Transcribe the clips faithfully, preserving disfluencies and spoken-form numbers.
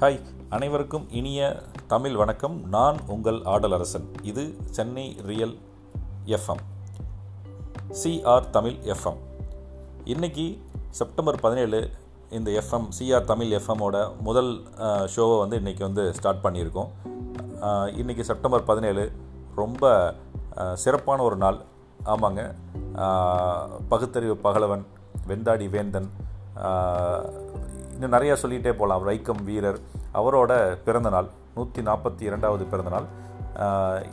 Hi, அனைவருக்கும் இனிய தமிழ் வணக்கம். நான் உங்கள் ஆடலரசன். இது Chennai real FM, CR Tamil FM. இன்றைக்கி செப்டம்பர் பதினேழு இந்த எஃப்எம் சிஆர் தமிழ் எஃப்எம்மோட முதல் ஷோவை வந்து இன்றைக்கி வந்து ஸ்டார்ட் பண்ணியிருக்கோம். இன்றைக்கி செப்டம்பர் பதினேழு ரொம்ப சிறப்பான ஒரு நாள். ஆமாங்க, பகுத்தறிவு பகலவன், வெந்தாடி வேந்தன், இன்னும் நிறையா சொல்லிகிட்டே போகலாம். வைக்கம் வீரர், அவரோட பிறந்தநாள், நூற்றி நாற்பத்தி இரண்டாவது பிறந்தநாள்.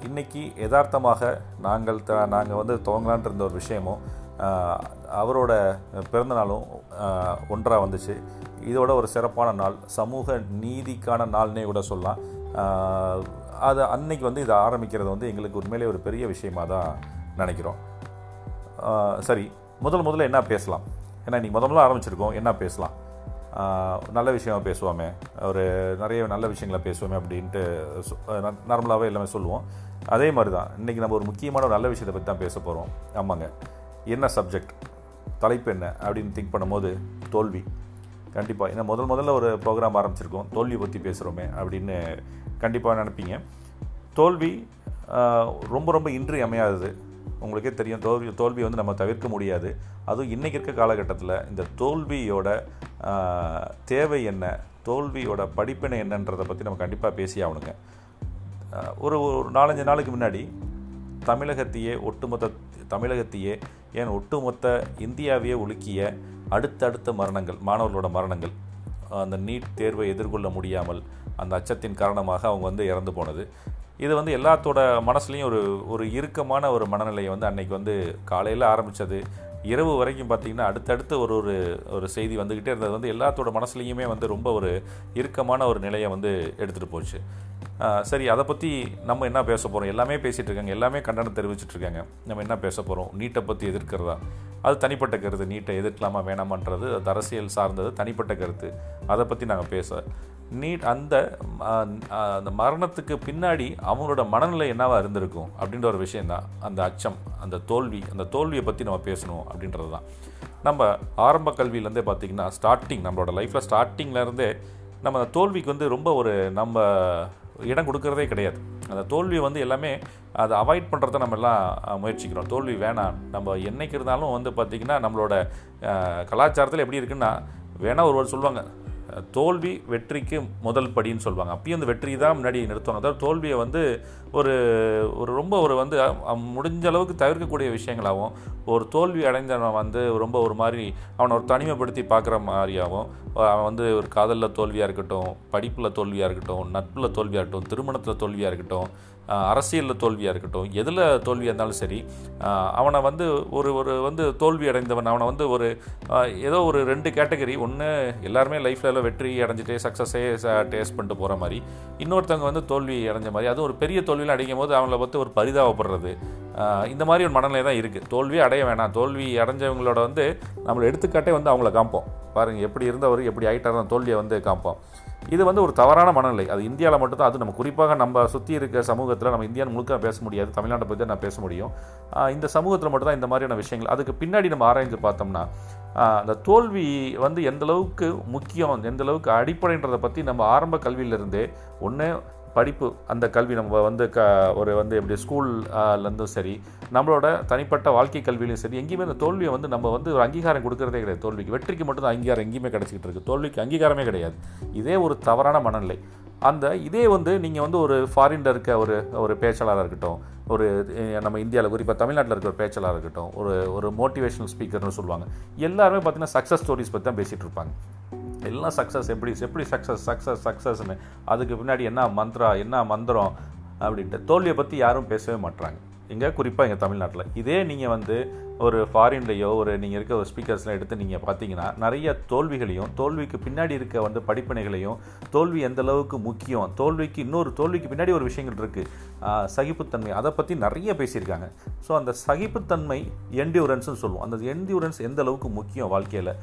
இன்றைக்கி யதார்த்தமாக நாங்கள் த நாங்கள் வந்து துவங்கலான் இருந்த ஒரு விஷயமும் அவரோட பிறந்தநாளும் ஒன்றாக வந்துச்சு. இதோட ஒரு சிறப்பான நாள், சமூக நீதிக்கான நாள்னே கூட சொல்லலாம். அது அன்னைக்கு வந்து இதை ஆரம்பிக்கிறது வந்து எங்களுக்கு உண்மையிலே ஒரு பெரிய விஷயமாக தான் நினைக்கிறோம். சரி, முதல் முதல்ல என்ன பேசலாம்? ஏன்னா இன்றைக்கி முத முதல்ல ஆரம்பிச்சிருக்கோம், என்ன பேசலாம்? நல்ல விஷயம் பேசுவோமே, ஒரு நிறைய நல்ல விஷயங்களை பேசுவோமே அப்படின்ட்டு நார்மலாகவே எல்லாமே சொல்லுவோம். அதே மாதிரி தான் இன்றைக்கி நம்ம ஒரு முக்கியமான ஒரு நல்ல விஷயத்தை பற்றி தான் பேச போகிறோம். ஆமாங்க, என்ன சப்ஜெக்ட், தலைப்பு என்ன அப்படின்னு திங்க் பண்ணும்போது தோல்வி. கண்டிப்பாக ஏன்னா முதல் முதல்ல ஒரு ப்ரோக்ராம் ஆரம்பிச்சிருக்கோம், தோல்வி பற்றி பேசுகிறோமே அப்படின்னு கண்டிப்பாக நினைப்பீங்க. தோல்வி ரொம்ப ரொம்ப இன்றி அமையாதது, உங்களுக்கே தெரியும். தோல்வி தோல்வி வந்து நம்ம தவிர்க்க முடியாது. அதுவும் இன்றைக்கி இருக்க காலகட்டத்தில் இந்த தோல்வியோட தேவை என்ன, தோல்வியோட படிப்பினை என்னன்றதை பற்றி நம்ம கண்டிப்பாக பேசி ஆகணுங்க. ஒரு ஒரு நாலஞ்சு நாளுக்கு முன்னாடி தமிழகத்தையே ஒட்டுமொத்த தமிழகத்தையே ஏன் ஒட்டுமொத்த இந்தியாவையே உலுக்கிய அடுத்தடுத்த மரணங்கள், மாணவர்களோட மரணங்கள், அந்த நீட் தேர்வை எதிர்கொள்ள முடியாமல் அந்த அச்சத்தின் காரணமாக அவங்க வந்து இறந்து போனது, இது வந்து எல்லாத்தோட மனசுலேயும் ஒரு ஒரு இறுக்கமான ஒரு மனநிலையை வந்து அன்றைக்கி வந்து காலையில் ஆரம்பித்தது, இரவு வரைக்கும் பார்த்திங்கன்னா அடுத்தடுத்து ஒரு ஒரு ஒரு செய்தி வந்துக்கிட்டே இருந்தது. வந்து எல்லாத்தோட மனசுலேயுமே வந்து ரொம்ப ஒரு இறுக்கமான ஒரு நிலையை வந்து எடுத்துகிட்டு போச்சு. சரி, அதை பற்றி நம்ம என்ன பேச போகிறோம்? எல்லாமே பேசிகிட்டு இருக்காங்க, எல்லாமே கண்டனம் தெரிவிச்சிட்ருக்காங்க. நம்ம என்ன பேச போகிறோம்? நீட்டை பற்றி எதிர்க்கிறதா? அது தனிப்பட்ட கருத்து. நீட்டை எதிர்க்கலாமா வேணாமான்றது அது அரசியல் சார்ந்தது, தனிப்பட்ட கருத்து. அதை பற்றி நாங்கள் பேச நீட் அந்த அந்த மரணத்துக்கு பின்னாடி அவங்களோட மனநிலை என்னவாக இருந்திருக்கும் அப்படின்ற ஒரு விஷயந்தான் அந்த அச்சம், அந்த தோல்வி. அந்த தோல்வியை பற்றி நம்ம பேசணும் அப்படின்றது தான். நம்ம ஆரம்ப கல்வியிலேருந்தே பார்த்திங்கன்னா ஸ்டார்டிங், நம்மளோட லைஃப்பில் ஸ்டார்டிங்லேருந்தே நம்ம அந்த தோல்விக்கு வந்து ரொம்ப ஒரு நம்ம இடம் கொடுக்கறதே கிடையாது. அந்த தோல்வி வந்து எல்லாமே அதை அவாய்ட் பண்ணுறத நம்ம எல்லாம் முயற்சிக்கிறோம். தோல்வி வேணாம். நம்ம என்றைக்கு இருந்தாலும் வந்து பார்த்திங்கன்னா நம்மளோட கலாச்சாரத்தில் எப்படி இருக்குன்னா, வேணால் ஒருவர் சொல்லுவாங்க தோல்வி வெற்றிக்கு முதல் படின்னு சொல்லுவாங்க. அப்பயும் அந்த வெற்றி தான் முன்னாடி நிறுத்துவாங்க. அதாவது தோல்வியை வந்து ஒரு ஒரு ரொம்ப ஒரு வந்து முடிஞ்ச அளவுக்கு தவிர்க்கக்கூடிய விஷயங்களாகவும், ஒரு தோல்வி அடைந்தவன் வந்து ரொம்ப ஒரு மாதிரி அவனை ஒரு தனிமைப்படுத்தி பார்க்குற மாதிரியாகவும், அவன் வந்து ஒரு காதலில் தோல்வியாக இருக்கட்டும், படிப்பில் தோல்வியாக இருக்கட்டும், நட்பில் தோல்வியாக இருக்கட்டும், திருமணத்தில் தோல்வியாக இருக்கட்டும், அரசியலில் தோல்வியாக இருக்கட்டும், எதில் தோல்வியாக இருந்தாலும் சரி, அவனை வந்து ஒரு ஒரு வந்து தோல்வி அடைந்தவன் அவனை வந்து ஒரு ஏதோ ஒரு ரெண்டு கேட்டகரி. ஒன்று எல்லாருமே லைஃப்பில் எல்லாம் வெற்றி அடைஞ்சிட்டே சக்ஸஸே டேஸ்ட் பண்ணிட்டு போகிற மாதிரி, இன்னொருத்தவங்க வந்து தோல்வி அடைஞ்ச மாதிரி, அதுவும் ஒரு பெரிய தோல்வியில் அடைக்கும் போது அவங்கள பார்த்து ஒரு பரிதாபப்படுறது, இந்த மாதிரி ஒரு மனநிலை தான் இருக்குது. தோல்வி அடைய வேணாம். தோல்வி அடைஞ்சவங்களோட வந்து நம்மளை எடுத்துக்காட்டே வந்து அவங்கள காமிப்போம். பாருங்கள், எப்படி இருந்தவர் எப்படி ஆகிட்டாருன்னு தோல்வியை வந்து காமிப்போம். இது வந்து ஒரு தவறான மனநிலை. அது இந்தியாவில் மட்டும்தான். அது நம்ம குறிப்பாக நம்ம சுற்றி இருக்க சமூகத்தில், நம்ம இந்தியான்னு முழுக்க பேச முடியாது, தமிழ்நாட்டை பற்றி நான் பேச முடியும். இந்த சமூகத்தில் மட்டும்தான் இந்த மாதிரியான விஷயங்கள். அதுக்கு பின்னாடி நம்ம ஆராய்ந்து பார்த்தோம்னா அந்த தோல்வி வந்து எந்தளவுக்கு முக்கியம், எந்தளவுக்கு அடிப்படைன்றதை பற்றி நம்ம ஆரம்ப கல்வியிலேருந்தே, ஒன்று படிப்பு, அந்த கல்வி நம்ம வந்து க ஒரு வந்து எப்படி ஸ்கூல்லேருந்தும் சரி, நம்மளோட தனிப்பட்ட வாழ்க்கை கல்வியிலும் சரி, எங்கேயுமே இந்த தோல்வியை வந்து நம்ம வந்து ஒரு அங்கீகாரம் கொடுக்குறதே கிடையாது. தோல்விக்கு வெற்றிக்கு மட்டும்தான் அங்கீகாரம் எங்கேயுமே கிடைச்சிக்கிட்டு இருக்குது, தோல்விக்கு அங்கீகாரமே கிடையாது. இதே ஒரு தவறான மனநிலை. அந்த இதே வந்து நீங்கள் வந்து ஒரு ஃபாரினில் இருக்க ஒரு ஒரு பேச்சாளராக இருக்கட்டும், ஒரு நம்ம இந்தியாவில் குறிப்பாக தமிழ்நாட்டில் இருக்கிற ஒரு பேச்சாளராக இருக்கட்டும், ஒரு ஒரு மோட்டிவேஷனல் ஸ்பீக்கர்னு சொல்லுவாங்க. எல்லாருமே பார்த்திங்கன்னா சக்ஸஸ் ஸ்டோரிஸ் பற்றி தான் பேசிகிட்டு இருப்பாங்க. எல்லாம் சக்ஸஸ், எப்படி எப்படி சக்ஸஸ் சக்ஸஸ் சக்ஸஸ்ன்னு, அதுக்கு பின்னாடி என்ன மந்திரா, என்ன மந்திரம் அப்படின்ட்டு தோல்வியை பற்றி யாரும் பேசவே மாட்டுறாங்க. இங்கே குறிப்பாக எங்கள் தமிழ்நாட்டில். இதே நீங்கள் வந்து ஒரு ஃபாரின்லேயோ ஒரு நீங்கள் இருக்க ஒரு ஸ்பீக்கர்ஸ்லாம் எடுத்து நீங்கள் பார்த்தீங்கன்னா நிறைய தோல்விகளையும், தோல்விக்கு பின்னாடி இருக்க வந்து படிப்பினைகளையும், தோல்வி எந்தளவுக்கு முக்கியம், தோல்விக்கு இன்னொரு தோல்விக்கு பின்னாடி ஒரு விஷயங்கள் இருக்குது, சகிப்புத்தன்மை, அதை பற்றி நிறைய பேசியிருக்காங்க. ஸோ அந்த சகிப்புத்தன்மை, என்டியூரன்ஸ்னு சொல்லுவோம். அந்த என்டியூரன்ஸ் எந்தளவுக்கு முக்கியம் வாழ்க்கையில்.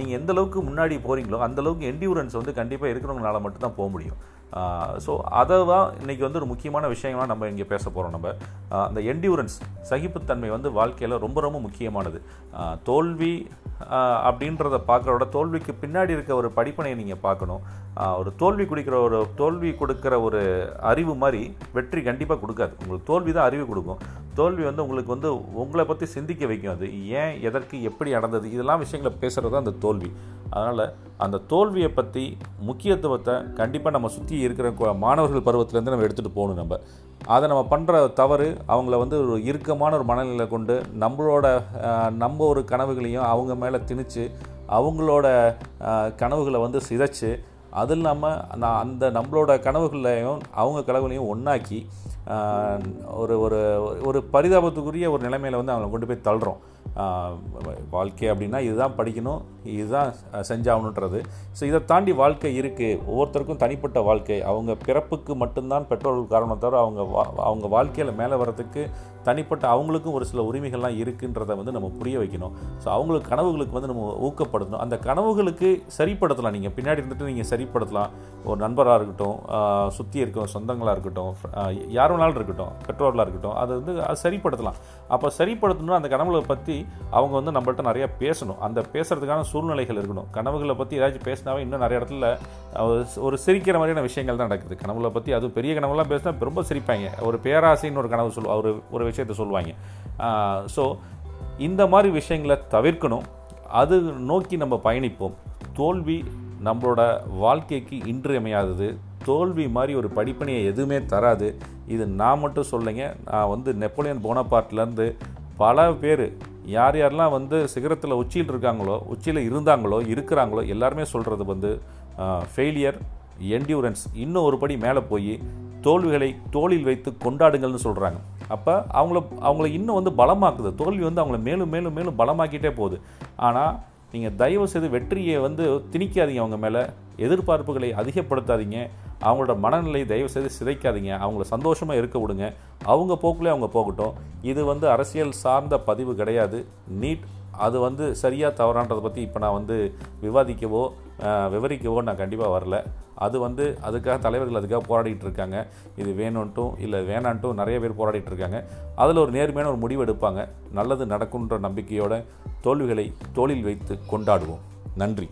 நீங்கள் எந்தளவுக்கு முன்னாடி போகிறீங்களோ அந்தளவுக்கு என்டியூரன்ஸ் வந்து கண்டிப்பாக இருக்கிறவங்களால மட்டும்தான் போக முடியும். ஸோ அதை தான் இன்றைக்கி வந்து ஒரு முக்கியமான விஷயமாக நம்ம இங்கே பேச போகிறோம். நம்ம அந்த என்டியூரன்ஸ், சகிப்புத்தன்மை வந்து வாழ்க்கையில் ரொம்ப ரொம்ப முக்கியமானது. தோல்வி அப்படின்றத பார்க்குறோட தோல்விக்கு பின்னாடி இருக்க ஒரு படிப்பனையை நீங்கள் பார்க்கணும். ஒரு தோல்வி கொடுக்கிற ஒரு தோல்வி கொடுக்குற ஒரு அறிவு மாதிரி வெற்றி கண்டிப்பாக கொடுக்காது. உங்களுக்கு தோல்வி தான் அறிவு கொடுக்கும். தோல்வி வந்து உங்களுக்கு வந்து உங்களை பற்றி சிந்திக்க வைக்கும். அது ஏன், எதற்கு, எப்படி நடந்தது, இதெல்லாம் விஷயங்களை பேசுகிறது தான் அந்த தோல்வி. அதனால் அந்த தோல்வியை பற்றி முக்கியத்துவத்தை கண்டிப்பாக நம்ம சுற்றி இருக்கிற மாணவர்கள் பருவத்திலேருந்து நம்ம எடுத்துகிட்டு போகணும். நம்ம அதை நம்ம பண்ணுற தவறு அவங்கள வந்து ஒரு இறுக்கமான ஒரு மனநிலை கொண்டு நம்மளோட நம்ம ஒரு கனவுகளையும் அவங்க மேலே திணித்து அவங்களோட கனவுகளை வந்து சிதைச்சு, அது இல்லாமல் நான் அந்த நம்மளோட கனவுகளையும் அவங்க கனவுகளையும் ஒன்றாக்கி ஒரு ஒரு ஒரு பரிதாபத்துக்குரிய ஒரு நிலைமையில் வந்து அவங்களை கொண்டு போய் தள்ளுறோம். வாழ்க்கை அப்படின்னா இதுதான் படிக்கணும், இதுதான் செஞ்சாகணுன்றது. ஸோ இதை தாண்டி வாழ்க்கை இருக்குது. ஒவ்வொருத்தருக்கும் தனிப்பட்ட வாழ்க்கை. அவங்க பிறப்புக்கு மட்டும்தான் பெற்றோர்கள் காரணம் தவிர அவங்க வா அவங்க வாழ்க்கையில் மேலே வர்றதுக்கு தனிப்பட்ட அவங்களுக்கும் ஒரு சில உரிமைகள்லாம் இருக்குன்றதை வந்து நம்ம புரிய வைக்கணும். ஸோ அவங்களுக்கு கனவுகளுக்கு வந்து நம்ம ஊக்கப்படுத்தணும். அந்த கனவுகளுக்கு சரிப்படுத்தலாம். நீங்கள் பின்னாடி இருந்துட்டு நீங்கள் சரிப்படுத்தலாம். ஒரு நண்பராக இருக்கட்டும், சுற்றி இருக்க சொந்தங்களாக இருக்கட்டும், யாருனாலும் இருக்கட்டும், பெற்றோர்களாக இருக்கட்டும், அது வந்து அது சரிப்படுத்தலாம். அப்போ சரிப்படுத்தணும்னா அந்த கனவுகளை பற்றி அவங்க வந்து நம்மள்கிட்ட நிறையா பேசணும். அந்த பேசுகிறதுக்கான சூழ்நிலைகள் இருக்கணும். கனவுகளை பற்றி ஏதாச்சும் பேசினாவே இன்னும் நிறைய இடத்துல ஒரு சிரிக்கிற மாதிரியான விஷயங்கள் தான் நடக்குது. கனவுகளை பற்றி அதுவும் பெரிய கனவுலாம் பேசினா ரொம்ப சிரிப்பாங்க. ஒரு பேராசைன்னு ஒரு கனவு சொல்லுவா ஒரு ஒரு விஷயத்தை சொல்லுவாங்க. ஸோ இந்த மாதிரி விஷயங்களை தவிர்க்கணும். அது நோக்கி நம்ம பயணிப்போம். தோல்வி நம்மளோட வாழ்க்கைக்கு இன்றியமையாதது. தோல்வி மாதிரி ஒரு படிப்பனையை எதுவுமே தராது. இது நான் மட்டும் சொல்லுங்க, நான் வந்து நெப்போலியன் போனபார்ட்லேருந்து பல பேர் யார் யாரெல்லாம் வந்து சிகரத்தில் உச்சியில் இருக்காங்களோ உச்சியில் இருந்தாங்களோ இருக்கிறாங்களோ எல்லாருமே சொல்கிறது வந்து ஃபெயிலியர் என்டியூரன்ஸ், இன்னும் ஒரு படி மேலே போய் தோல்விகளை தோளில் வைத்து கொண்டாடுங்கள்னு சொல்கிறாங்க. அப்போ அவங்கள அவங்கள இன்னும் வந்து பலமாக்குது. தோல்வி வந்து அவங்கள மேலும் மேலும் மேலும் பலமாக்கிட்டே போகுது. ஆனால் நீங்கள் தயவு செய்து வெற்றியை வந்து திணிக்காதீங்க. அவங்க மேலே எதிர்பார்ப்புகளை அதிகப்படுத்தாதீங்க. அவங்களோட மனநிலையை தயவு செய்து சிதைக்காதீங்க. அவங்கள சந்தோஷமாக இருக்க விடுங்க. அவங்க போக்குள்ளே அவங்க போகட்டும். இது வந்து அரசியல் சார்ந்த பதிவு கிடையாது. நீட் அது வந்து சரியாக தவறான்றதை பற்றி இப்போ நான் வந்து விவாதிக்கவோ விவரிக்கவோ நான் கண்டிப்பாக வரல. அது வந்து அதுக்காக தலைவர்கள் அதுக்காக போராடிட்டு இருக்காங்க. இது வேணும்ட்டும் இல்லை வேணான்ட்டும் நிறைய பேர் போராடிட்டு இருக்காங்க. அதில் ஒரு நேர்மையான ஒரு முடிவு எடுப்பாங்க. நல்லது நடக்குன்ற நம்பிக்கையோட தோல்விகளை தோளில் வைத்து கொண்டாடுவோம். நன்றி.